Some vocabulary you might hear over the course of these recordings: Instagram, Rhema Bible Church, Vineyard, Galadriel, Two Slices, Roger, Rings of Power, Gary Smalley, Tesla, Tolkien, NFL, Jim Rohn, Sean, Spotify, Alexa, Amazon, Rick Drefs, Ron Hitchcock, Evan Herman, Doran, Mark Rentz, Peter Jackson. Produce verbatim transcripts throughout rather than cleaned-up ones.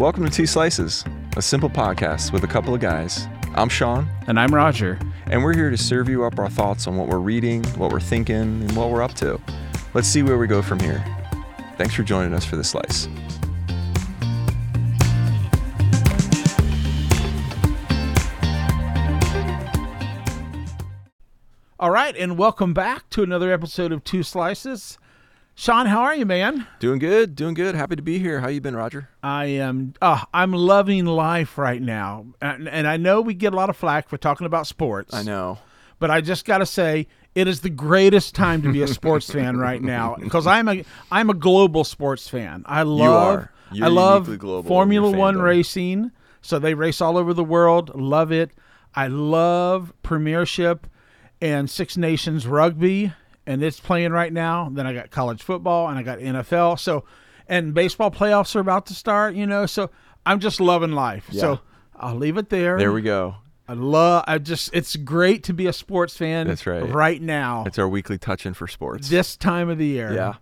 Welcome to Two Slices, a simple podcast with a couple of guys. I'm Sean. And I'm Roger. And we're here to serve you up our thoughts on what we're reading, what we're thinking, and what we're up to. Let's see where we go from here. Thanks for joining us for this slice. All right, and welcome back to another episode of Two Slices. Sean, how are you, man? Doing good, doing good. Happy to be here. How you been, Roger? I am. Uh, I'm loving life right now, and, and I know we get a lot of flack for talking about sports. I know, but I just got to say, it is the greatest time to be a sports fan right now because I'm a I'm a global sports fan. I love you are. I love Formula One racing, so they race all over the world. Love it. I love Premiership and Six Nations rugby. And it's playing right now. Then I got college football and I got N F L. So, and baseball playoffs are about to start, you know. So I'm just loving life. Yeah. So I'll leave it there. There we go. I love, I just, it's great to be a sports fan. That's right. Right now. It's our weekly touch in for sports. This time of the year. Yeah.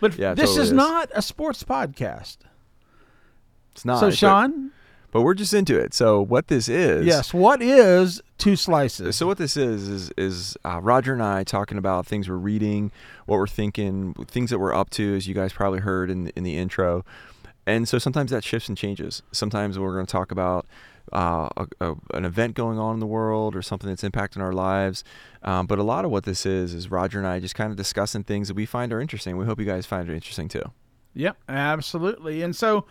But yeah, this totally is, is not a sports podcast. It's not. So, Sean. But we're just into it. So what this is. Yes. What is Two Slices? So what this is, is, is uh, Roger and I talking about things we're reading, what we're thinking, things that we're up to, as you guys probably heard in the, in the intro. And so sometimes that shifts and changes. Sometimes we're going to talk about uh, a, a, an event going on in the world or something that's impacting our lives. Um, but a lot of what this is, is Roger and I just kind of discussing things that we find are interesting. We hope you guys find it interesting too. Yep, absolutely. And so,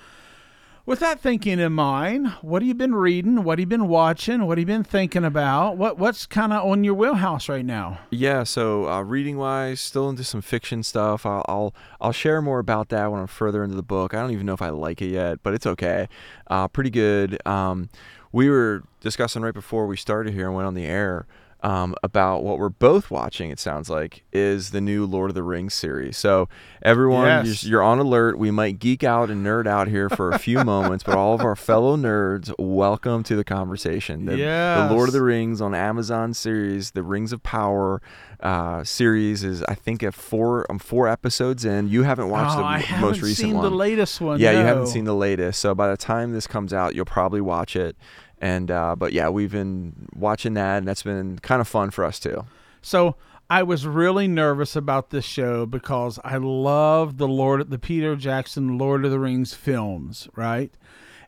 with that thinking in mind, what have you been reading? What have you been watching? What have you been thinking about? What What's kind of on your wheelhouse right now? Yeah, so uh, reading-wise, still into some fiction stuff. I'll, I'll I'll share more about that when I'm further into the book. I don't even know if I like it yet, but it's okay. Uh, pretty good. Um, we were discussing right before we started here and went on the air Um, about what we're both watching, it sounds like, is the new Lord of the Rings series. So everyone, yes, you're, you're on alert. We might geek out and nerd out here for a few moments, but all of our fellow nerds, welcome to the conversation. The, yes. the Lord of the Rings on Amazon series, the Rings of Power uh, series is, I think, at four um, four episodes in. You haven't watched oh, the I haven't most recent seen one. The latest one. Yeah, no. You haven't seen the latest. So by the time this comes out, you'll probably watch it. And, uh, but yeah, we've been watching that and that's been kind of fun for us too. So I was really nervous about this show because I love the Lord, the Peter Jackson, Lord of the Rings films. Right.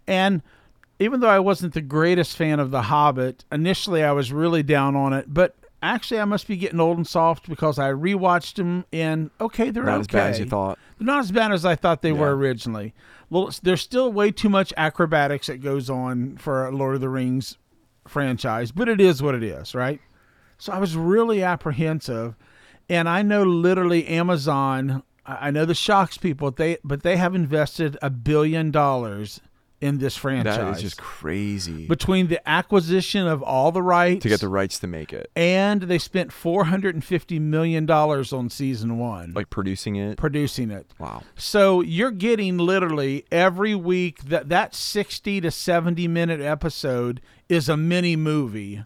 And even though I wasn't the greatest fan of The Hobbit, initially I was really down on it, but actually I must be getting old and soft because I rewatched them and okay, they're not okay. Not as bad as you thought. They're not as bad as I thought they yeah. were originally. Well, there's still way too much acrobatics that goes on for a Lord of the Rings franchise, but it is what it is, right? So I was really apprehensive, and I know literally Amazon, I know this shocks people, they but they have invested a billion dollars in this franchise. That is just crazy. Between the acquisition of all the rights. To get the rights to make it. And they spent four hundred fifty million dollars on season one. Like producing it? Producing it. Wow. So you're getting literally every week that that sixty to seventy minute episode is a mini movie.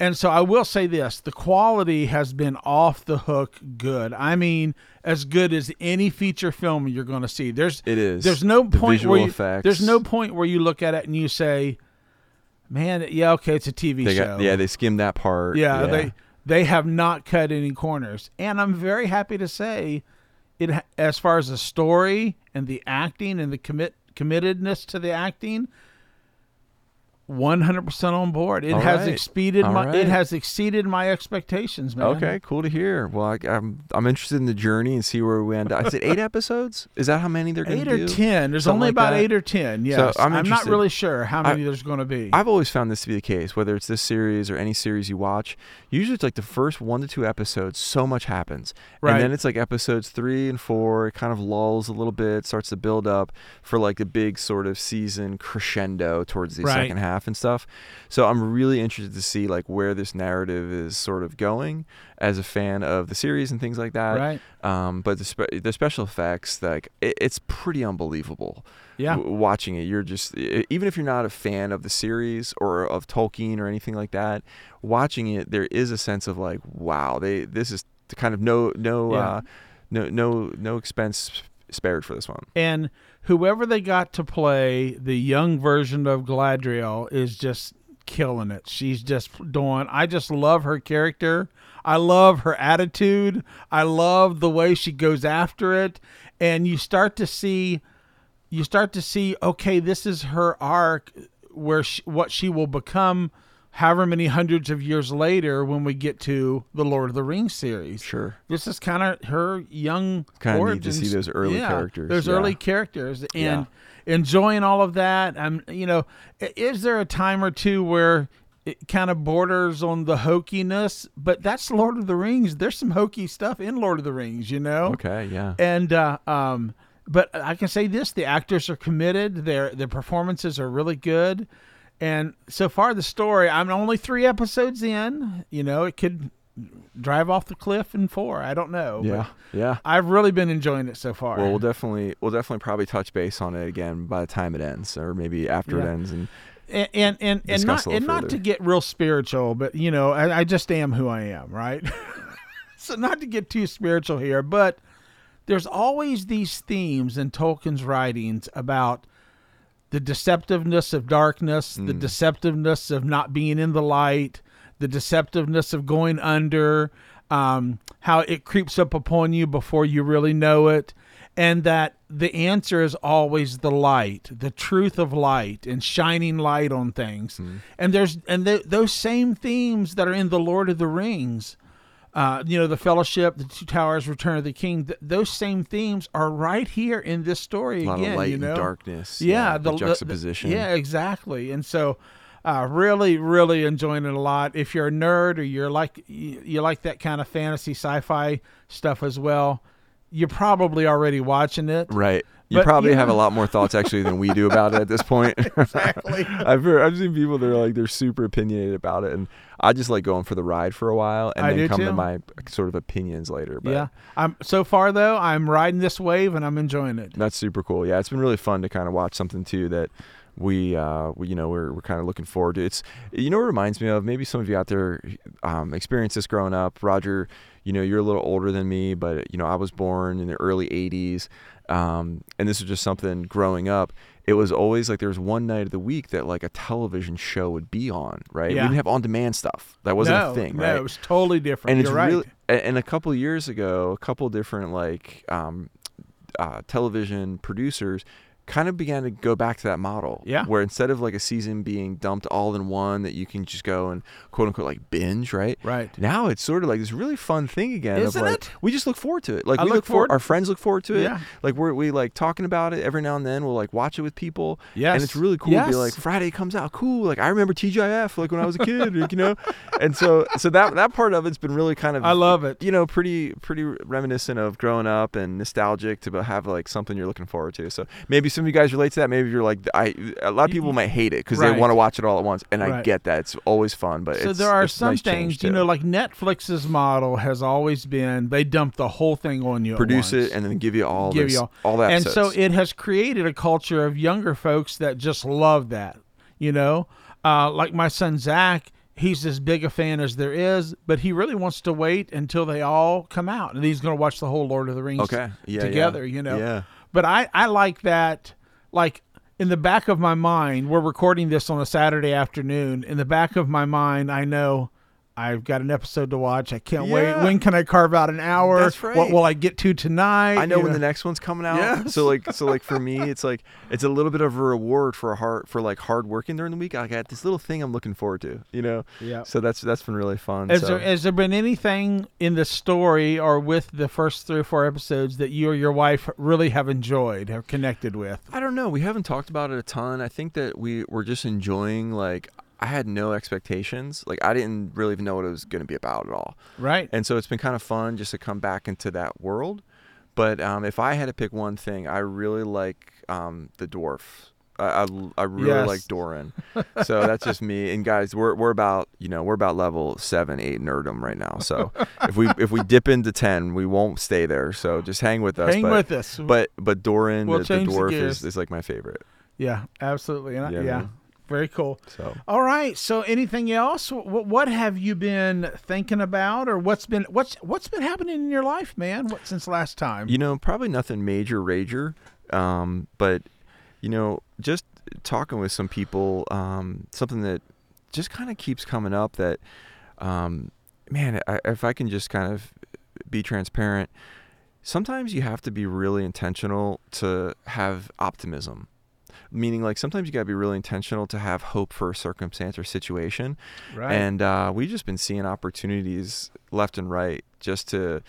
And so I will say this, the quality has been off the hook good. I mean, as good as any feature film you're going to see. There's it is. There's no the point where you, there's no point where you look at it and you say, "Man, yeah, okay, it's a T V they show." Got, yeah, they skimmed that part. Yeah, yeah, they they have not cut any corners. And I'm very happy to say it as far as the story and the acting and the commit committedness to the acting, one hundred percent on board. It All has right. exceeded All my right. it has exceeded my expectations, man. Okay, cool to hear. Well, I, I'm I'm interested in the journey and see where we end up. Is it eight episodes? Is that how many they're going to do? Eight or ten. There's Something only like about that. eight or ten. Yes, so I'm, I'm not really sure how many I, there's going to be. I've always found this to be the case, whether it's this series or any series you watch. Usually, it's like the first one to two episodes, so much happens, right. And then it's like episodes three and four. It kind of lulls a little bit, starts to build up for like the big sort of season crescendo towards the right. second half. and stuff. So I'm really interested to see like where this narrative is sort of going as a fan of the series and things like that. Right. Um, but the, spe- the special effects, like it, it's pretty unbelievable. Yeah. W- watching it, you're just, even if you're not a fan of the series or of Tolkien or anything like that, watching it, there is a sense of like, wow, they, this is kind of no, no, yeah. uh, no, no, no expense spared for this one. And whoever they got to play the young version of Galadriel is just killing it. She's just doing, I just love her character. I love her attitude. I love the way she goes after it. And you start to see, you start to see, okay, this is her arc where she, what she will become however many hundreds of years later when we get to the Lord of the Rings series. Sure. This is kind of her young kind of need to see those early yeah, characters. Those yeah. early characters. And yeah. enjoying all of that. I'm, you know, is there a time or two where it kind of borders on the hokiness? But that's Lord of the Rings. There's some hokey stuff in Lord of the Rings, you know? Okay, yeah. And, uh, um, but I can say this, the actors are committed. Their, their performances are really good. And so far, the story, I'm only three episodes in. You know, it could drive off the cliff in four. I don't know. Yeah, but yeah. I've really been enjoying it so far. Well, we'll definitely, we'll definitely probably touch base on it again by the time it ends, or maybe after yeah. it ends, and and and and, and not and further. Not to get real spiritual, but you know, I, I just am who I am, right? So not to get too spiritual here, but there's always these themes in Tolkien's writings about the deceptiveness of darkness, mm. the deceptiveness of not being in the light, the deceptiveness of going under, um, how it creeps up upon you before you really know it, and that the answer is always the light, the truth of light, and shining light on things. Mm. And there's and th- those same themes that are in The Lord of the Rings, uh, you know, The Fellowship, The Two Towers, Return of the King, th- those same themes are right here in this story. A lot again, of light you know? And darkness. Yeah. yeah the, the juxtaposition. The, the, yeah, exactly. And so uh, really, really enjoying it a lot. If you're a nerd or you're like, you, you like that kind of fantasy sci-fi stuff as well, you're probably already watching it. Right. You but, probably yeah. have a lot more thoughts actually than we do about it at this point. Exactly. I've heard, I've seen people that are like, they're super opinionated about it, and I just like going for the ride for a while and I then come too. to my sort of opinions later. But yeah. I'm so far though, I'm riding this wave and I'm enjoying it. That's super cool. Yeah, it's been really fun to kind of watch something too that we, uh, we you know, we're we're kind of looking forward to. It's, you know, it reminds me of, maybe some of you out there um, experienced this growing up, Roger. You know, you're a little older than me, but, you know, I was born in the early eighties. Um, and this was just something growing up. It was always like there was one night of the week that like a television show would be on, right? Yeah. We didn't have on-demand stuff. That wasn't no, a thing, right? No, it was totally different. And you're it's really, right. And a couple of years ago, a couple of different like um, uh, television producers kind of began to go back to that model, yeah, where instead of like a season being dumped all in one that you can just go and quote unquote like binge, right? Right. Now it's sort of like this really fun thing again. Isn't of like, it? We just look forward to it. Like I we look, look forward, our friends look forward to it. Yeah. Like we're we like talking about it every now and then. We'll like watch it with people. Yes. And it's really cool yes. to be like, Friday comes out, cool. Like I remember T G I F like when I was a kid, you know. And so so that that part of it's been really kind of I love it. You know, pretty pretty reminiscent of growing up and nostalgic to have like something you're looking forward to. So maybe some of you guys relate to that. Maybe you're like, I. A lot of people might hate it because right. they want to watch it all at once, and right. I get that. It's always fun, but so it's, there are it's some nice things, you know, like Netflix's model has always been they dump the whole thing on you, produce at once. It, and then give you all give this, you all. all that. And so it has created a culture of younger folks that just love that, you know, uh, like my son Zach. He's as big a fan as there is, but he really wants to wait until they all come out, and he's going to watch the whole Lord of the Rings okay. yeah, together, yeah. you know. Yeah. But I, I like that, like, in the back of my mind, we're recording this on a Saturday afternoon. In the back of my mind, I know I've got an episode to watch. I can't yeah. wait. When can I carve out an hour? That's right. What will I get to tonight? I know you when know. the next one's coming out. Yes. So, like, so like for me, it's like, it's a little bit of a reward for a hard, for like hard working during the week. I got this little thing I'm looking forward to, you know? Yeah. So that's, that's been really fun. Has, so. there, has there been anything in the story or with the first three or four episodes that you or your wife really have enjoyed or connected with? I don't know. We haven't talked about it a ton. I think that we were just enjoying like, I had no expectations. Like I didn't really even know what it was going to be about at all. Right. And so it's been kind of fun just to come back into that world. But um, if I had to pick one thing, I really like um, the dwarf. I, I, I really yes. like Doran. So that's just me. And guys, we're we're about, you know, we're about level seven, eight nerdom right now. So if we if we dip into ten, we won't stay there. So just hang with us. Hang but, with us. But but Doran, we'll the, the dwarf the is, is like my favorite. Yeah, absolutely. And yeah. I, yeah. Very cool. So, all right. So, anything else? What, what have you been thinking about, or what's been what's what's been happening in your life, man? What since last time? You know, probably nothing major, rager. Um, but you know, just talking with some people, um, something that just kind of keeps coming up. That, um, man, I, if I can just kind of be transparent. Sometimes you have to be really intentional to have optimism. Meaning, like, sometimes you got to be really intentional to have hope for a circumstance or situation. Right. And uh, we've just been seeing opportunities left and right just to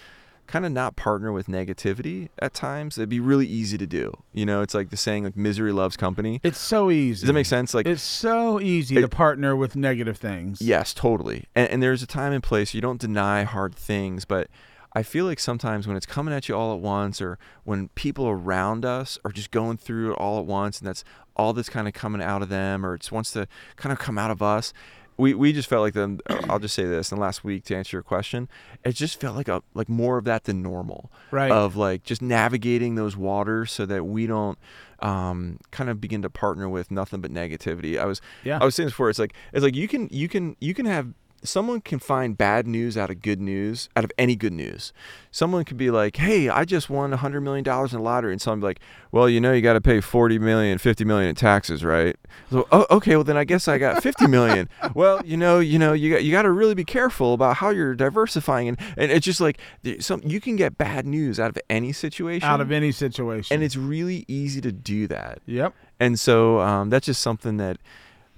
kind of not partner with negativity at times. It'd be really easy to do. You know, it's like the saying, like, misery loves company. It's so easy. Does that make sense? Like, it's so easy it, to partner with negative things. Yes, totally. And, and there's a time and place. You don't deny hard things, but I feel like sometimes when it's coming at you all at once, or when people around us are just going through it all at once, and that's all that's kind of coming out of them, or it wants to kind of come out of us, we we just felt like the I'll just say this. And last week, to answer your question, it just felt like a like more of that than normal, right? Of like just navigating those waters so that we don't um, kind of begin to partner with nothing but negativity. I was yeah. I was saying this before. It's like it's like you can you can you can have. Someone can find bad news out of good news, out of any good news. Someone could be like, hey, I just won one hundred million dollars in the lottery. And someone be like, well, you know, you got to pay forty million dollars, fifty million dollars in taxes, right? So, oh, okay, well, then I guess I got fifty million dollars. Well, you know, you know, you got you got to really be careful about how you're diversifying. And, and it's just like, some, you can get bad news out of any situation. Out of any situation. And it's really easy to do that. Yep. And so um, that's just something that,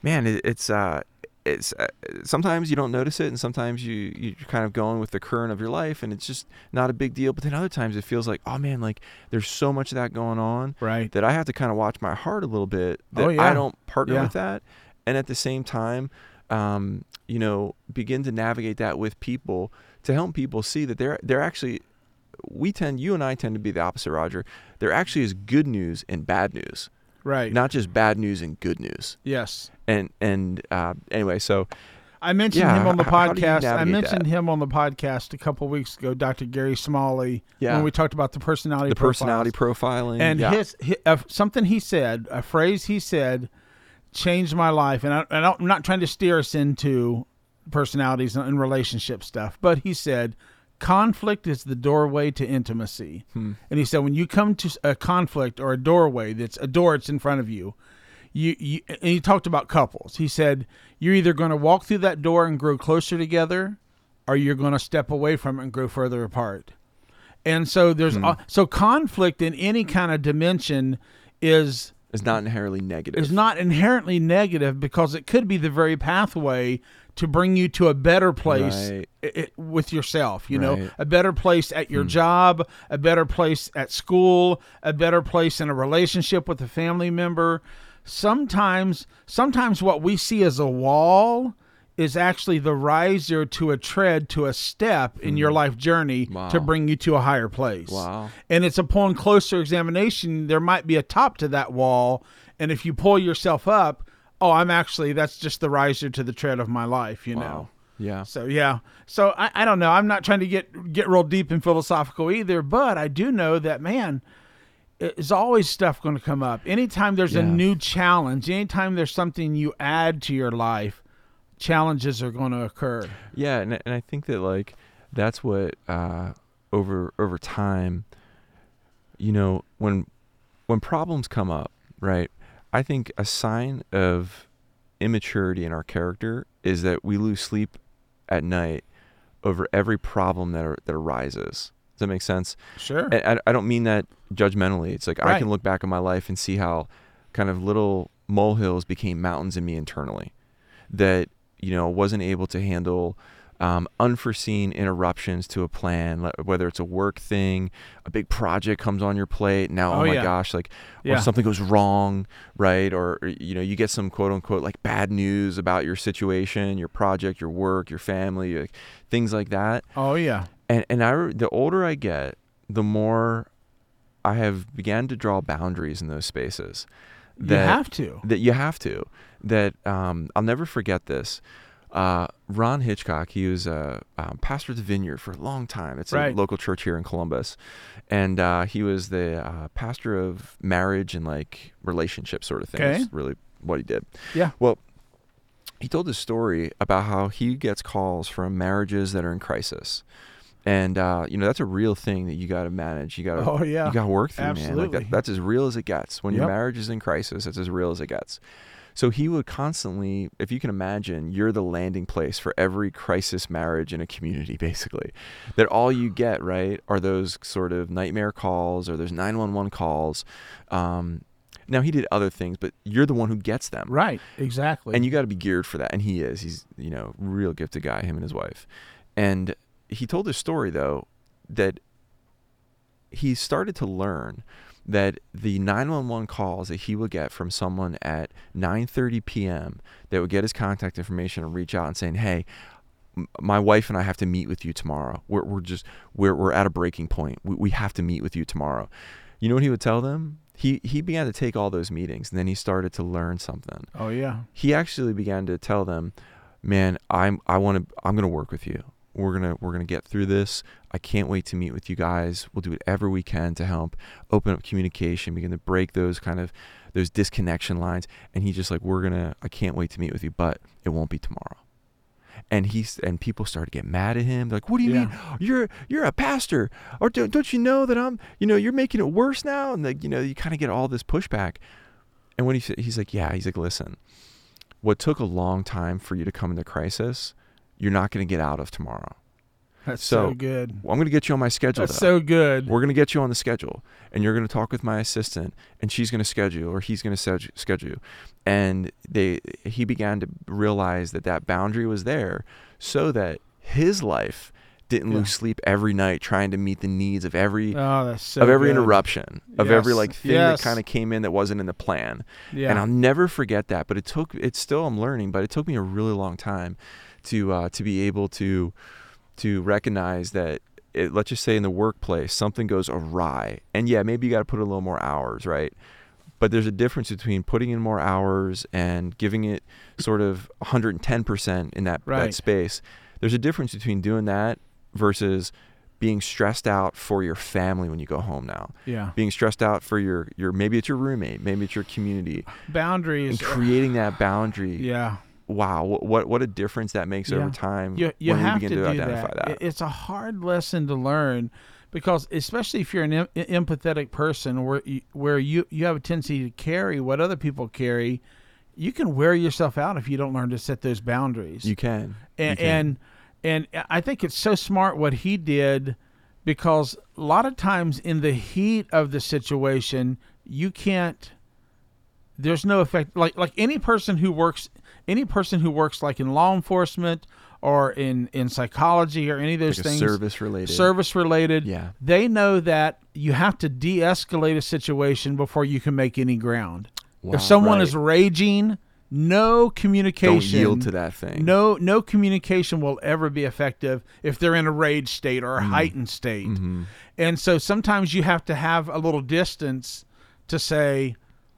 man, it, it's... Uh, It's uh, sometimes you don't notice it, and sometimes you, you're kind of going with the current of your life, and it's just not a big deal. But then other times it feels like, oh, man, like there's so much of that going on, right? That I have to kind of watch my heart a little bit, that oh, yeah. I don't partner yeah. with that. And at the same time, um, you know, begin to navigate that with people to help people see that they're they're actually we tend, you and I tend to be the opposite, Roger. There actually is good news and bad news. Right. Not just bad news and good news. Yes. And and uh, anyway, so I mentioned yeah, him on the podcast. I mentioned that? him on the podcast a couple of weeks ago, Doctor Gary Smalley, yeah. when we talked about the personality the profiles. personality profiling, and yeah. his, his uh, something he said, a phrase he said, changed my life. And I, I don't, I'm not trying to steer us into personalities and, and relationship stuff, but he said, conflict is the doorway to intimacy. Hmm. And he said, when you come to a conflict or a doorway, that's a door that's in front of you, you, you and he talked about couples. He said, you're either going to walk through that door and grow closer together, or you're going to step away from it and grow further apart. And so there's, hmm. uh, so conflict in any kind of dimension is, is not inherently negative. It's not inherently negative, because it could be the very pathway to bring you to a better place right. it, it, with yourself, you right. know, a better place at your hmm. job, a better place at school, a better place in a relationship with a family member. Sometimes, sometimes what we see as a wall is actually the riser to a tread, to a step in mm. your life journey wow. to bring you to a higher place. Wow. And it's upon closer examination, there might be a top to that wall. And if you pull yourself up, oh, I'm actually, that's just the riser to the tread of my life, you wow. know? Yeah. So, yeah. So I, I don't know. I'm not trying to get, get real deep and philosophical either, but I do know that, man, there's always stuff going to come up. Anytime there's yeah. a new challenge, anytime there's something you add to your life, challenges are going to occur. Yeah. And, and I think that, like, that's what, uh, over, over time, you know, when, when problems come up, right? I think a sign of immaturity in our character is that we lose sleep at night over every problem that are, that arises. Does that make sense? Sure. And I, I don't mean that judgmentally. It's like right. I can look back on my life and see how kind of little molehills became mountains in me internally that, you know, wasn't able to handle um, unforeseen interruptions to a plan, whether it's a work thing, a big project comes on your plate. Now, oh, oh my yeah. gosh, like yeah. or something goes wrong, right? Or, or, you know, you get some quote unquote, like bad news about your situation, your project, your work, your family, like, things like that. Oh yeah. And, and I, the older I get, the more I have began to draw boundaries in those spaces that you have to, that you have to, that, um, I'll never forget this. Uh, Ron Hitchcock, he was a um, pastor at the Vineyard for a long time. It's right. a local church here in Columbus. And uh, he was the uh, pastor of marriage and, like, relationship sort of things. Okay. Really what he did. Yeah. Well, he told this story about how he gets calls from marriages that are in crisis. And, uh, you know, that's a real thing that you got to manage. You got to, oh, yeah. you got to work through, Absolutely. man. Like that, that's as real as it gets. When yep. your marriage is in crisis, it's as real as it gets. So he would constantly, if you can imagine, you're the landing place for every crisis marriage in a community, basically. That all you get, right, are those sort of nightmare calls or those nine one one calls. Um, now, he did other things, but you're the one who gets them. Right, exactly. And you got to be geared for that. And he is. He's, you know, real gifted guy, him and his wife. And he told this story, though, that he started to learn that the nine one one calls that he would get from someone at nine thirty p.m. that would get his contact information and reach out and saying, hey, m- my wife and I have to meet with you tomorrow. We're we're just we're we're at a breaking point. We we have to meet with you tomorrow. You know what he would tell them? He he began to take all those meetings, and then he started to learn something. Oh yeah. He actually began to tell them, man, I'm I want to I'm going to work with you. We're gonna we're gonna get through this. I can't wait to meet with you guys. We'll do whatever we can to help open up communication, begin to break those kind of those disconnection lines. And he just like, we're gonna I can't wait to meet with you, but it won't be tomorrow. And he's and people started to get mad at him. They're like, what do you yeah. mean? You're you're a pastor, or don't, don't you know that I'm you know you're making it worse now? And like you know you kind of get all this pushback. And when he he's like yeah he's like listen, what took a long time for you to come into crisis, you're not going to get out of tomorrow. That's so, so good. Well, I'm going to get you on my schedule. That's though. so good. We're going to get you on the schedule, and you're going to talk with my assistant, and she's going to schedule, or he's going to schedule you. And they, he began to realize that that boundary was there so that his life didn't yeah. lose sleep every night trying to meet the needs of every oh, that's so of every good. interruption, of yes. every like thing yes. that kind of came in that wasn't in the plan. Yeah. And I'll never forget that. But it took, it's still, I'm learning, but it took me a really long time to uh, to be able to to recognize that, it, let's just say in the workplace, something goes awry. And yeah, maybe you got to put a little more hours, right? But there's a difference between putting in more hours and giving it sort of one hundred ten percent in that, right. that space. There's a difference between doing that versus being stressed out for your family when you go home now. Yeah. Being stressed out for your, your maybe it's your roommate, maybe it's your community. Boundaries. And creating that boundary. Yeah. Wow, what what a difference that makes yeah. over time you, you when have we begin to, to identify that. that. It's a hard lesson to learn because, especially if you're an em- empathetic person where, you, where you, you have a tendency to carry what other people carry, you can wear yourself out if you don't learn to set those boundaries. You can. And, you can. and and I think it's so smart what he did because a lot of times in the heat of the situation, you can't, there's no effect. Like, like any person who works... Any person who works like in law enforcement or in, in psychology or any of those like things, service related, service related, yeah. they know that you have to de-escalate a situation before you can make any ground. Wow, if someone right. is raging, no communication. Don't yield to that thing. No, no communication will ever be effective if they're in a rage state or a mm. heightened state. Mm-hmm. And so sometimes you have to have a little distance to say,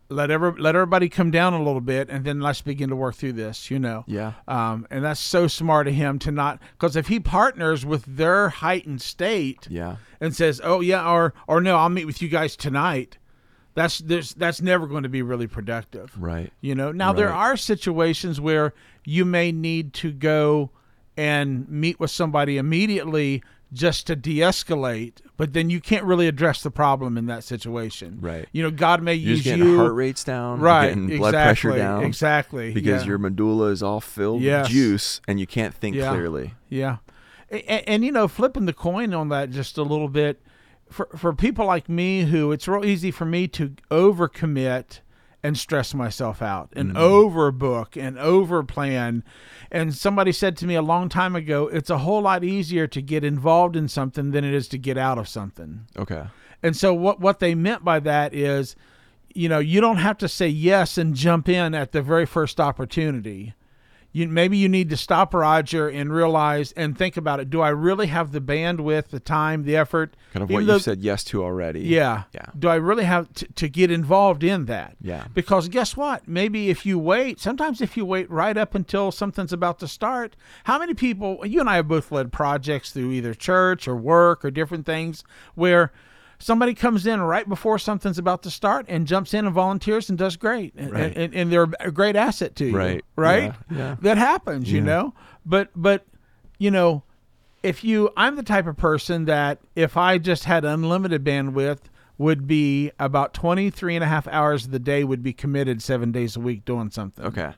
Let every, let everybody come down a little bit, and then let's begin to work through this, you know. Yeah. Um, and that's so smart of him to not – because if he partners with their heightened state yeah. and says, oh, yeah, or or no, I'll meet with you guys tonight, that's that's never going to be really productive. Right. You know. Now, right. there are situations where you may need to go and meet with somebody immediately just to de-escalate, but then you can't really address the problem in that situation. Right. You know, God may you're use you. You're getting heart rates down. Right. You're getting blood exactly. pressure down. Exactly. Because yeah. your medulla is all filled yes. with juice and you can't think yeah. clearly. Yeah. And, and, you know, flipping the coin on that just a little bit, for, for people like me who, it's real easy for me to overcommit and stress myself out and mm. overbook and overplan. And somebody said to me a long time ago, it's a whole lot easier to get involved in something than it is to get out of something. Okay. And so what, what they meant by that is, you know, you don't have to say yes and jump in at the very first opportunity. You, maybe you need to stop, Roger, and realize and think about it. Do I really have the bandwidth, the time, the effort? Kind of what you said yes to already. Yeah. yeah. Do I really have to, to get involved in that? Yeah. Because guess what? Maybe if you wait, sometimes if you wait right up until something's about to start, how many people, you and I have both led projects through either church or work or different things where somebody comes in right before something's about to start and jumps in and volunteers and does great. And, right. and, and they're a great asset to you. Right. Right. Yeah. Yeah. That happens, yeah. you know, but, but, you know, if you, I'm the type of person that if I just had unlimited bandwidth would be about twenty-three and a half hours of the day would be committed seven days a week doing something. Okay.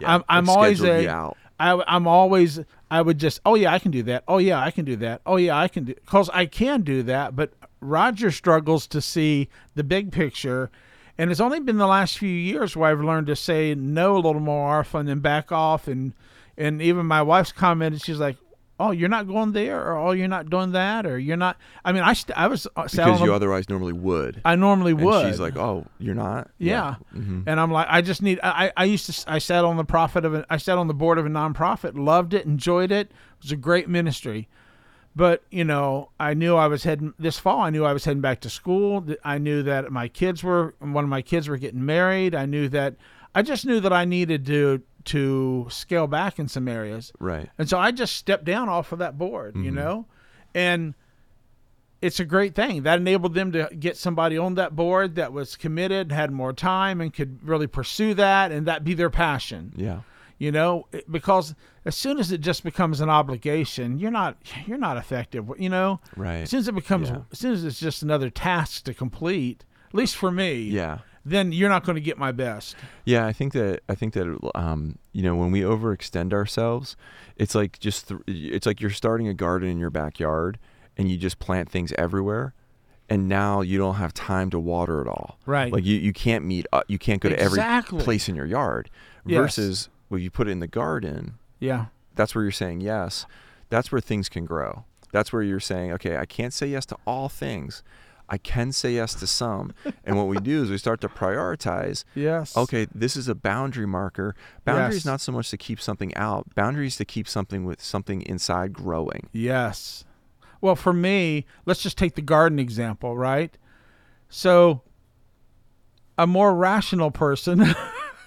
Yeah. I'm, I'm always a, out. I, I'm always, I would just, oh yeah, I can do that. Oh yeah, I can do that. Oh yeah, I can do, cause I can do that. But Roger struggles to see the big picture. And it's only been the last few years where I've learned to say no a little more often and back off. And, and even my wife's commented, she's like, oh, you're not going there, or oh, you're not doing that, or you're not. I mean, I st- I was because you them. otherwise normally would. I normally and would. She's like, oh, you're not. Yeah, yeah. Mm-hmm. And I'm like, I just need. I, I used to. I sat on the profit of. An, I sat on the board of a nonprofit. Loved it. Enjoyed it. It was a great ministry. But you know, I knew I was heading this fall. I knew I was heading back to school. I knew that my kids were. One of my kids were getting married. I knew that. I just knew that I needed to. to scale back in some areas. Right. And so I just stepped down off of that board, mm-hmm. you know, and it's a great thing that enabled them to get somebody on that board that was committed, had more time and could really pursue that. And that be their passion. Yeah. You know, because as soon as it just becomes an obligation, you're not, you're not effective, you know, right. As soon as it becomes, yeah. as soon as it's just another task to complete, at least for me, yeah. then you're not going to get my best. Yeah, I think that I think that um, you know, when we overextend ourselves, it's like just th- it's like you're starting a garden in your backyard and you just plant things everywhere, and now you don't have time to water it all. Right. Like you, you can't meet uh, you can't go exactly. to every place in your yard. Yes. Versus when you put it in the garden. Yeah. That's where you're saying yes. That's where things can grow. That's where you're saying, okay, I can't say yes to all things. I can say yes to some. And what we do is we start to prioritize. Yes. Okay, this is a boundary marker. Boundary yes. is not so much to keep something out. Boundary is to keep something with something inside growing. Yes. Well, for me, let's just take the garden example, right? So a more rational person,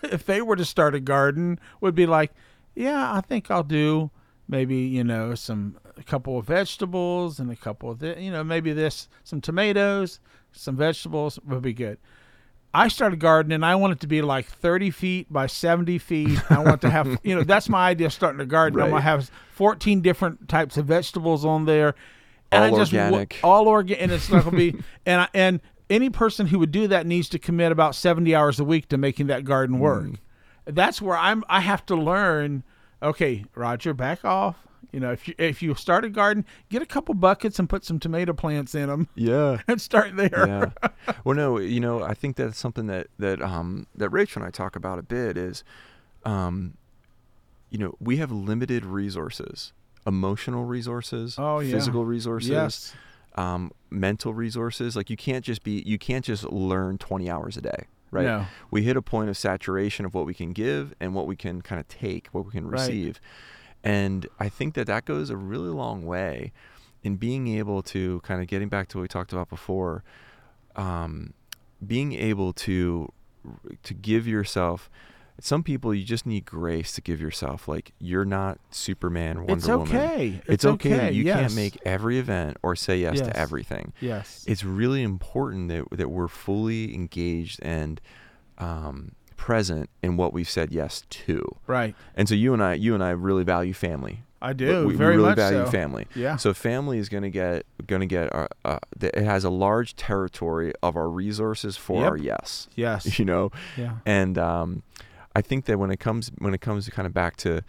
if they were to start a garden, would be like, yeah, I think I'll do maybe, you know, some... a couple of vegetables and a couple of, th- you know, maybe this, some tomatoes, some vegetables would be good. I started gardening. I want it to be like thirty feet by seventy feet. I want to have, you know, that's my idea of starting a garden. Right. I'm going to have fourteen different types of vegetables on there. And all I just, organic. All organic. And it's not going to be, and I, and any person who would do that needs to commit about seventy hours a week to making that garden work. Mm. That's where I'm, I have to learn, okay, Roger, back off. You know, if you if you start a garden, get a couple buckets and put some tomato plants in them. Yeah, and start there. Yeah. Well, no, you know, I think that's something that that um that Rachel and I talk about a bit is, um, you know, we have limited resources, emotional resources, oh, yeah. physical resources, yes. um, mental resources. Like you can't just be, you can't just learn twenty hours a day. Right. No. We hit a point of saturation of what we can give and what we can kind of take, what we can receive. Right. And I think that that goes a really long way in being able to kind of getting back to what we talked about before, um, being able to to give yourself. Some people, you just need grace to give yourself. Like you're not Superman, Wonder it's okay. Woman. It's, it's okay. It's okay. You yes. can't make every event or say yes, yes to everything. Yes. It's really important that that we're fully engaged and. Um, present in what we've said yes to. Right. And so you and I you and I really value family. I do. We, very we really much value so. family. Yeah. So family is going to get going to get our, uh, it has a large territory of our resources for yep. our yes. Yes. You know. Yeah. And um I think that when it comes when it comes to kind of back to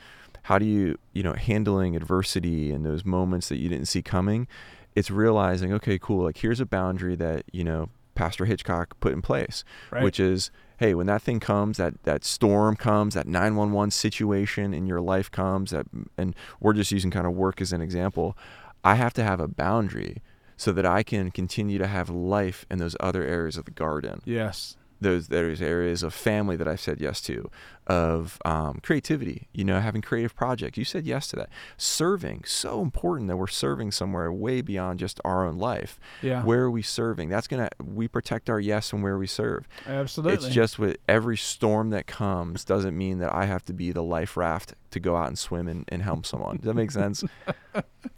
how do you, you know, handling adversity and those moments that you didn't see coming, it's realizing, okay, cool, like here's a boundary that, you know, Pastor Hitchcock put in place, right. which is, hey, when that thing comes, that, that storm comes, that nine one one situation in your life comes, that, and we're just using kind of work as an example, I have to have a boundary so that I can continue to have life in those other areas of the garden. Yes. Those, those areas of family that I've said yes to, of um, creativity, you know, having creative projects. You said yes to that. Serving, so important that we're serving somewhere way beyond just our own life. Yeah. Where are we serving? That's going to, we protect our yes from where we serve. Absolutely. It's just with every storm that comes doesn't mean that I have to be the life raft to go out and swim and, and help someone. Does that make sense?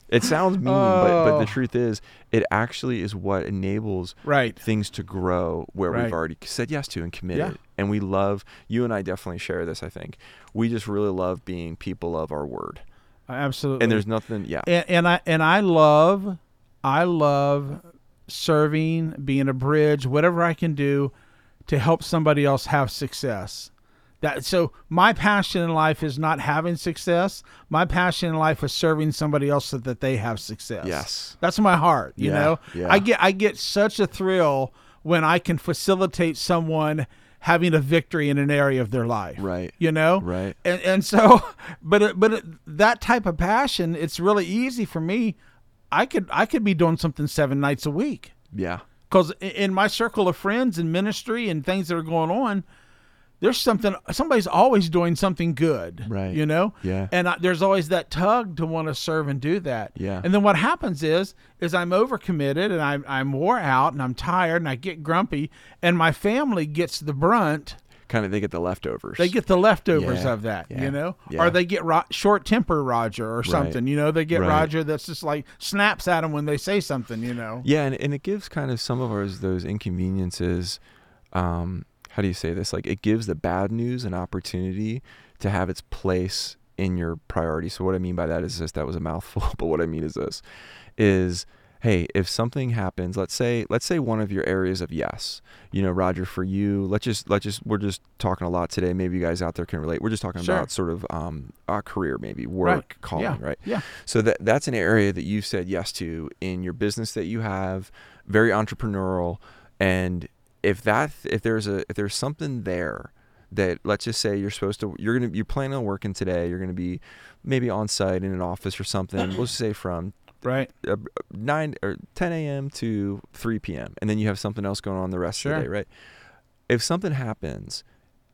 It sounds mean, oh. but, but the truth is, it actually is what enables right. things to grow where right. we've already said yes to and committed. Yeah. And we love, you and I definitely share this, I think. We just really love being people of our word. Absolutely. And there's nothing, yeah. And, and I and I love, I love serving, being a bridge, whatever I can do to help somebody else have success. That so my passion in life is not having success. My passion in life is serving somebody else so that they have success. Yes, that's my heart. You yeah, know, yeah. I get I get such a thrill when I can facilitate someone having a victory in an area of their life. Right. You know. Right. And and so, but it, but it, that type of passion, it's really easy for me. I could I could be doing something seven nights a week. Yeah. Because in my circle of friends and ministry and things that are going on, there's something, somebody's always doing something good, right? You know, yeah. And I, there's always that tug to want to serve and do that, yeah. And then what happens is, is I'm overcommitted and I'm I'm wore out and I'm tired and I get grumpy and my family gets the brunt. Kind of, they get the leftovers. They get the leftovers yeah, of that, yeah, you know, yeah. Or they get ro- short temper Roger or something, right. you know. They get right. Roger that's just like snaps at them when they say something, you know. Yeah, and and it gives kind of some of ours those inconveniences. Um, How do you say this? Like, it gives the bad news an opportunity to have its place in your priority. So what I mean by that is this, that was a mouthful, but what I mean is this, is, hey, if something happens, let's say, let's say one of your areas of yes, you know, Roger, for you, let's just, let's just, we're just talking a lot today. Maybe you guys out there can relate. We're just talking sure. about sort of um, our career, maybe work, right. calling, yeah. right? Yeah. So that that's an area that you've said yes to in your business that you have, very entrepreneurial, and If that if there's a if there's something there that, let's just say you're supposed to you're gonna you're planning on working today, you're gonna be maybe on site in an office or something, we'll just say from right nine or ten a.m. to three p.m. and then you have something else going on the rest sure. of the day, right? If something happens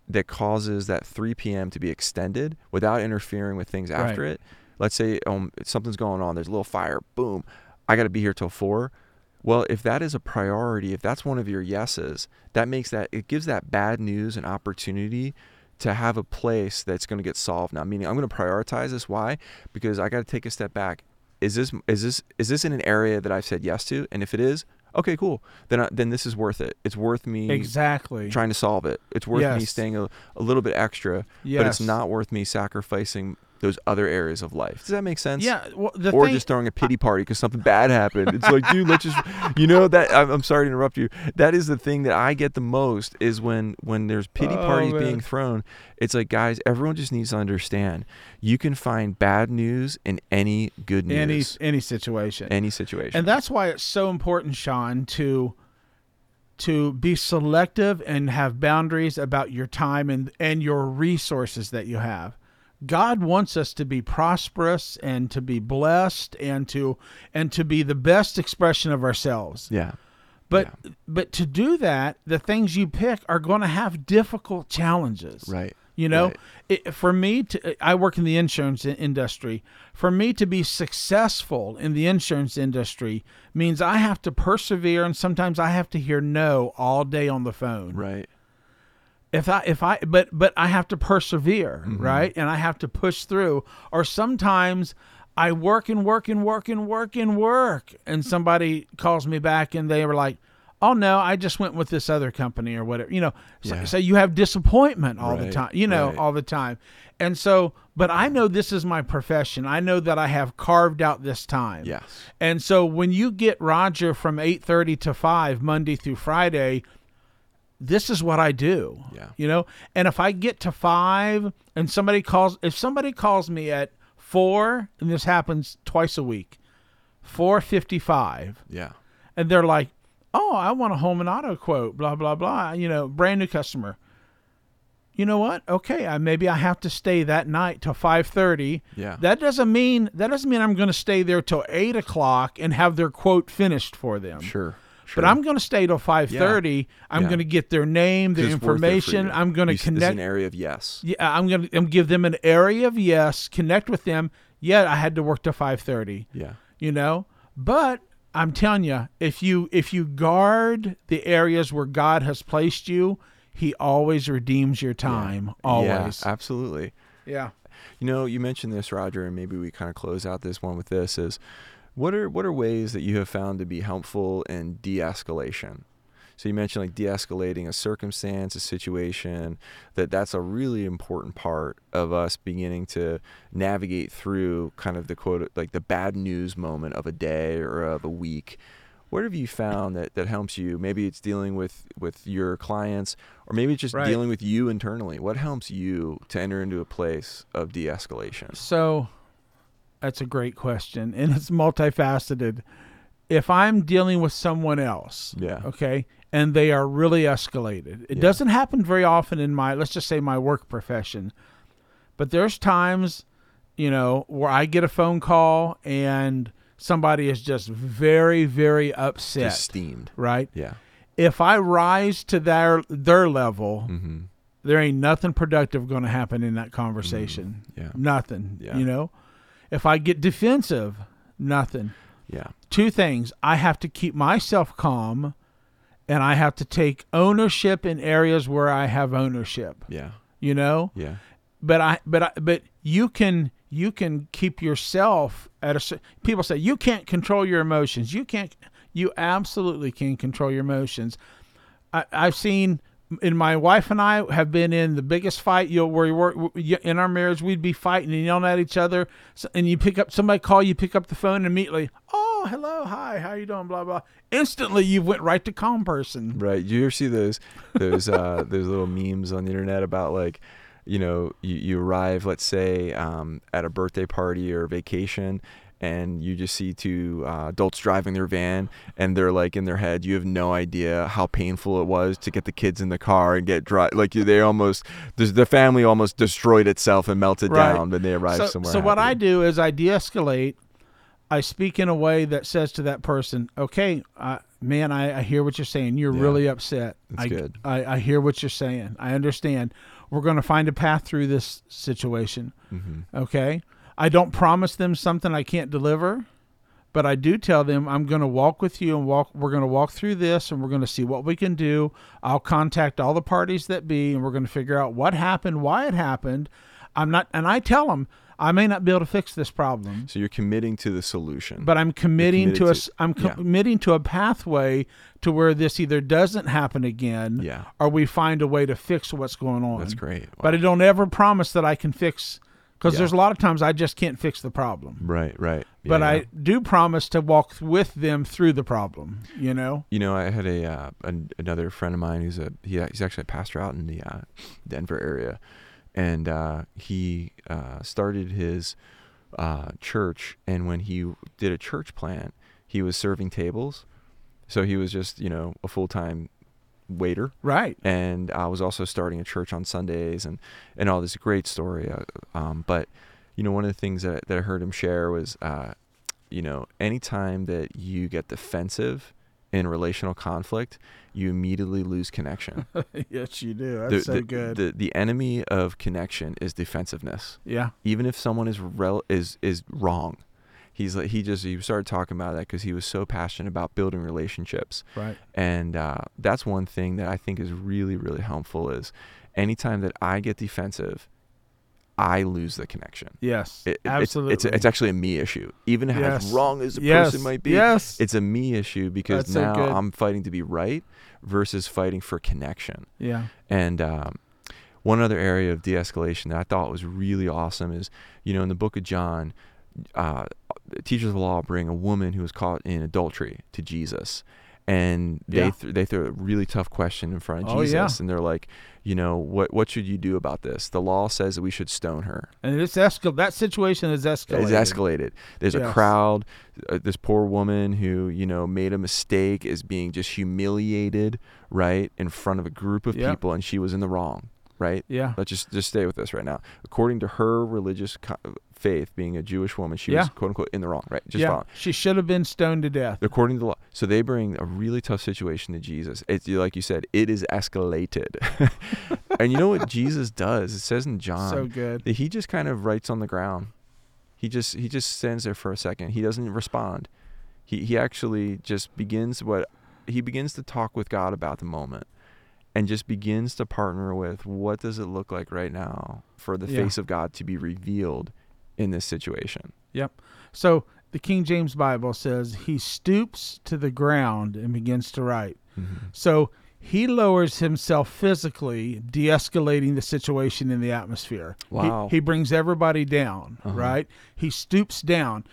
that causes that three p.m. to be extended without interfering with things after right. it, let's say um something's going on, there's a little fire, boom, I got to be here till four. Well, if that is a priority, if that's one of your yeses, that makes that, it gives that bad news an opportunity to have a place that's going to get solved now. Meaning, I'm going to prioritize this. Why? Because I got to take a step back. Is this is this is this in an area that I've said yes to? And if it is, okay, cool. Then I, then this is worth it. It's worth me exactly trying to solve it. It's worth yes. me staying a, a little bit extra, yes. but it's not worth me sacrificing those other areas of life. Does that make sense? Yeah. Well, the or thing, just throwing a pity party because something bad happened. It's like, dude, let's just, you know, that I'm, I'm sorry to interrupt you. That is the thing that I get the most is when, when there's pity oh, parties man. being thrown. It's like, guys, everyone just needs to understand you can find bad news in any good news. Any, any situation. Any situation. And that's why it's so important, Sean, to to be selective and have boundaries about your time and, and your resources that you have. God wants us to be prosperous and to be blessed and to and to be the best expression of ourselves. Yeah. But yeah. but to do that, the things you pick are going to have difficult challenges. Right. You know, right. It, for me, to, I work in the insurance industry. For me to be successful in the insurance industry means I have to persevere, and sometimes I have to hear no all day on the phone. Right. If I, if I, but, but I have to persevere, mm-hmm. right? And I have to push through. Or sometimes I work and work and work and work and work. And somebody calls me back and they were like, oh no, I just went with this other company or whatever, you know, so, yeah. so you have disappointment all right, the time, you know, right. all the time. And so, but I know this is my profession. I know that I have carved out this time. Yes. And so when you get Roger from eight thirty to five, Monday through Friday, this is what I do, yeah. you know? And if I get to five and somebody calls, if somebody calls me at four, and this happens twice a week, four fifty-five. Yeah. And they're like, oh, I want a home and auto quote, blah, blah, blah. You know, brand new customer. You know what? Okay, I, maybe I have to stay that night till five thirty. Yeah. That doesn't mean, that doesn't mean I'm going to stay there till eight o'clock and have their quote finished for them. Sure. Sure. But I'm going to stay till five thirty. Yeah. I'm yeah. going to get their name, their information. I'm going to connect. It's an area of yes. Yeah, I'm going to I'm give them an area of yes, connect with them. Yeah, I had to work till five thirty. Yeah. You know? But I'm telling you, if you if you guard the areas where God has placed you, he always redeems your time. Yeah. Always. Yeah, absolutely. Yeah. You know, you mentioned this, Roger, and maybe we kind of close out this one with this, is what are what are ways that you have found to be helpful in de-escalation? So you mentioned like de-escalating a circumstance, a situation, that that's a really important part of us beginning to navigate through kind of the quote, like the bad news moment of a day or of a week. What have you found that, that helps you? Maybe it's dealing with, with your clients, or maybe it's just right. dealing with you internally. What helps you to enter into a place of de-escalation? So that's a great question, and it's multifaceted. If I'm dealing with someone else, yeah. okay, and they are really escalated, it yeah. doesn't happen very often in my, let's just say my work profession, but there's times, you know, where I get a phone call and somebody is just very, very upset. Just steamed. Right? Yeah. If I rise to their their level, mm-hmm. there ain't nothing productive going to happen in that conversation. Mm-hmm. Yeah. Nothing. Yeah. You know? If I get defensive, nothing. Yeah. Two things. I have to keep myself calm, and I have to take ownership in areas where I have ownership. Yeah. You know? Yeah. But I but I, but you can you can keep yourself at a people say you can't control your emotions. You can't you absolutely can control your emotions. I, I've seen and my wife and I have been in the biggest fight you'll where we were in our marriage. We'd be fighting and yelling at each other, and you pick up somebody call you pick up the phone and immediately, oh, hello, hi, how you doing, blah blah. Instantly you went right to calm person. Right. You ever see those those uh those little memes on the internet about like, you know, you, you arrive, let's say, um, at a birthday party or vacation, and you just see two uh, adults driving their van, and they're like in their head, you have no idea how painful it was to get the kids in the car and get dry. Like they almost, the family almost destroyed itself and melted right. down when they arrived so, somewhere. So happy. What I do is I de-escalate. I speak in a way that says to that person, okay, uh, man, I, I hear what you're saying. You're yeah. really upset. That's I, good. I, I hear what you're saying. I understand. We're going to find a path through this situation. Mm-hmm. Okay. I don't promise them something I can't deliver, but I do tell them I'm going to walk with you and walk. We're going to walk through this, and we're going to see what we can do. I'll contact all the parties that be, and we're going to figure out what happened, why it happened. I'm not, and I tell them I may not be able to fix this problem. So you're committing to the solution, but I'm committing to a, to, I'm yeah. committing to a pathway to where this either doesn't happen again yeah. or we find a way to fix what's going on. That's great. Wow. But I don't ever promise that I can fix, because yeah. there's a lot of times I just can't fix the problem. Right, right. Yeah, but yeah. I do promise to walk with them through the problem, you know? You know, I had a uh, an, another friend of mine who's a, he, he's actually a pastor out in the uh, Denver area, and uh, he uh, started his uh, church, and when he did a church plant, he was serving tables. So he was just, you know, a full-time waiter. Right. And I was also starting a church on Sundays and, and all this great story. Um, but, you know, one of the things that, that I heard him share was, uh, you know, anytime that you get defensive in relational conflict, you immediately lose connection. Yes, you do. That's the, so the, good. The, the enemy of connection is defensiveness. Yeah. Even if someone is rel- is is wrong. He's like, he just, he started talking about that because he was so passionate about building relationships. Right. And uh, that's one thing that I think is really, really helpful is anytime that I get defensive, I lose the connection. Yes, it, absolutely. It's, it's, it's actually a me issue. Even yes. as wrong as the yes. person might be, yes. it's a me issue because that's now so good. I'm fighting to be right versus fighting for connection. Yeah. And um, one other area of de-escalation that I thought was really awesome is, you know, in the book of John, Uh, teachers of the law bring a woman who was caught in adultery to Jesus, and they yeah. th- they threw a really tough question in front of oh, Jesus, yeah. and they're like, you know, what what should you do about this? The law says that we should stone her. And it's escal- that situation is escalated. It's escalated. There's yes. a crowd. Uh, this poor woman who, you know, made a mistake is being just humiliated, right, in front of a group of yep. people, and she was in the wrong. Right? Yeah. Let's just, just stay with this right now. According to her religious co- faith, being a Jewish woman, she yeah. was, quote unquote, in the wrong, right? Just yeah. following. She should have been stoned to death. According to the law. So they bring a really tough situation to Jesus. It's like you said, it is escalated. And you know what Jesus does? It says in John so good. That he just kind of writes on the ground. He just he just stands there for a second. He doesn't respond. He he actually just begins what he begins to talk with God about the moment. and just begins to partner with, what does it look like right now for the yeah. face of God to be revealed in this situation? Yep. So the King James Bible says he stoops to the ground and begins to write. Mm-hmm. So he lowers himself physically, de-escalating the situation in the atmosphere. Wow. He, he brings everybody down, uh-huh. right? He stoops down.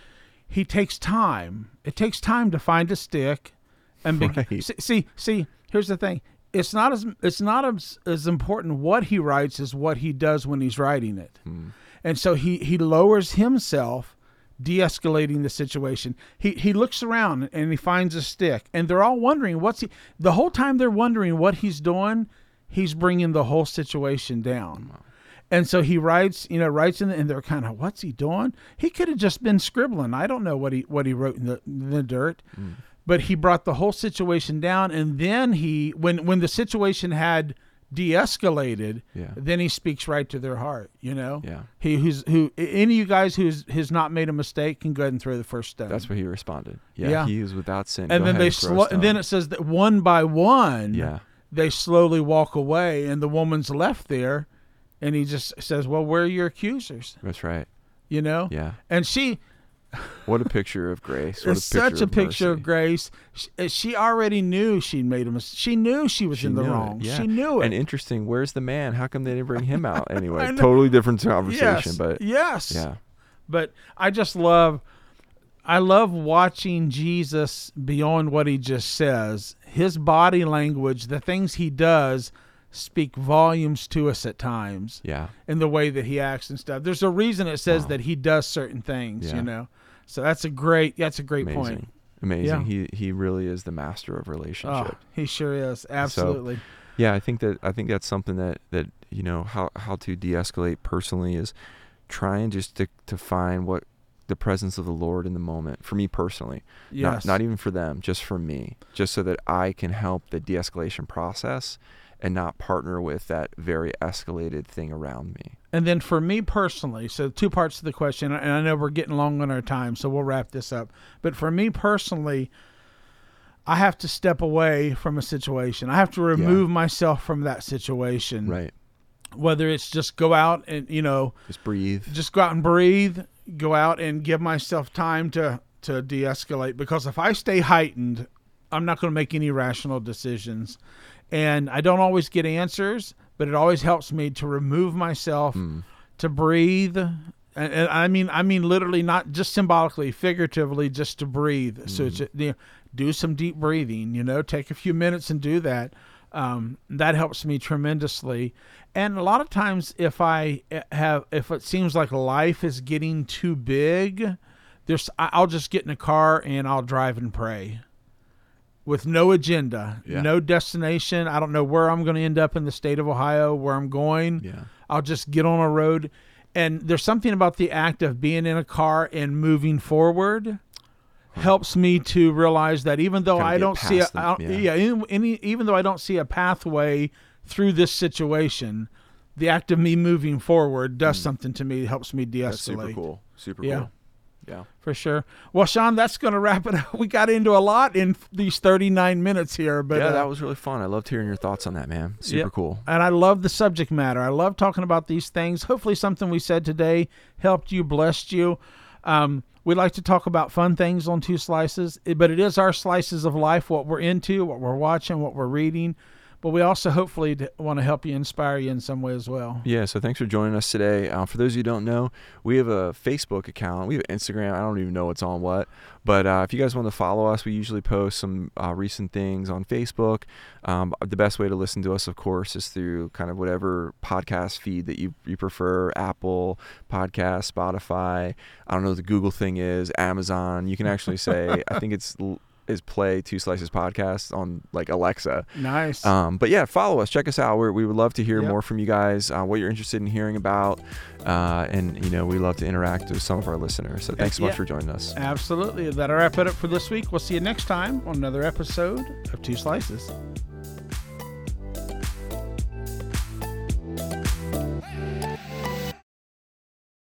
He takes time. It takes time to find a stick. And be- right. see, see, see, here's the thing. It's not as it's not as, as important what he writes as what he does when he's writing it. Mm. And so he, he lowers himself, de-escalating the situation. He he looks around and he finds a stick, and they're all wondering what's he. The whole time they're wondering what he's doing, he's bringing the whole situation down. Wow. And so he writes, you know, writes in the, and they're kind of, what's he doing? He could have just been scribbling. I don't know what he what he wrote in the in the dirt. Mm. But he brought the whole situation down, and then he, when when the situation had de-escalated, yeah. then he speaks right to their heart. You know, yeah. He who's who. Any of you guys who has not made a mistake can go ahead and throw the first stone. That's what he responded. Yeah, yeah. He is without sin. And go then they and sl- and then it says that one by one, yeah. they slowly walk away, and the woman's left there, and he just says, "Well, where are your accusers?" That's right. You know. Yeah. And she. What a picture of grace. What it's a picture such a of picture mercy. Of grace. She, she already knew she'd made a mistake. She knew she was she in the wrong. Yeah. She knew it. And interesting, where's the man? How come they didn't bring him out? Anyway, totally different conversation. Yes. But yes. Yeah. But I just love, I love watching Jesus beyond what he just says. His body language, the things he does speak volumes to us at times. Yeah. In the way that he acts and stuff. There's a reason it says wow. that he does certain things, yeah. you know. So that's a great that's a great Amazing. point. Amazing. Yeah. He he really is the master of relationship. Oh, he sure is. Absolutely. So, yeah, I think that I think that's something that, that you know, how, how to de-escalate personally is trying just to to find what the presence of the Lord in the moment for me personally. Yes. Not not even for them, just for me. Just so that I can help the de-escalation process and not partner with that very escalated thing around me. And then for me personally, so two parts to the question, and I know we're getting long on our time, so we'll wrap this up. But for me personally, I have to step away from a situation. I have to remove yeah. myself from that situation. Right. Whether it's just go out and, you know. Just breathe. Just go out and breathe. Go out and give myself time to, to de-escalate. Because if I stay heightened, I'm not going to make any rational decisions. And I don't always get answers, but it always helps me to remove myself, mm. to breathe. And, and I mean, I mean, literally, not just symbolically, figuratively, just to breathe. Mm. So it's, you know, do some deep breathing, you know, take a few minutes and do that. Um, that helps me tremendously. And a lot of times if I have, if it seems like life is getting too big, there's, I'll just get in a car and I'll drive and pray. With no agenda, yeah. no destination. I don't know where I'm going to end up in the state of Ohio, where I'm going. Yeah. I'll just get on a road. And there's something about the act of being in a car and moving forward helps me to realize that even though I don't see a, I don't, yeah. yeah, any, even though I don't see a pathway through this situation, the act of me moving forward does mm. something to me, helps me de-escalate. That's super cool. Super yeah. cool. Yeah, for sure. Well, Sean, that's going to wrap it up. We got into a lot in these thirty-nine minutes here. But, yeah, uh, that was really fun. I loved hearing your thoughts on that, man. Super yeah. cool. And I love the subject matter. I love talking about these things. Hopefully something we said today helped you, blessed you. Um, we like to talk about fun things on Two Slices, but it is our slices of life, what we're into, what we're watching, what we're reading. But we also hopefully want to help you, inspire you in some way as well. Yeah, so thanks for joining us today. Uh, for those of you who don't know, we have a Facebook account. We have Instagram. I don't even know what's on what. But uh, if you guys want to follow us, we usually post some uh, recent things on Facebook. Um, the best way to listen to us, of course, is through kind of whatever podcast feed that you, you prefer. Apple Podcasts, Spotify. I don't know what the Google thing is. Amazon. You can actually say, I think it's... L- is play Two Slices podcast on like Alexa. Nice. Um, but yeah, follow us, check us out. We're, we would love to hear yep. more from you guys, uh, what you're interested in hearing about. Uh, and you know, we love to interact with some of our listeners. So thanks so much yeah. for joining us. Absolutely. That'll wrap it up for this week. We'll see you next time on another episode of Two Slices.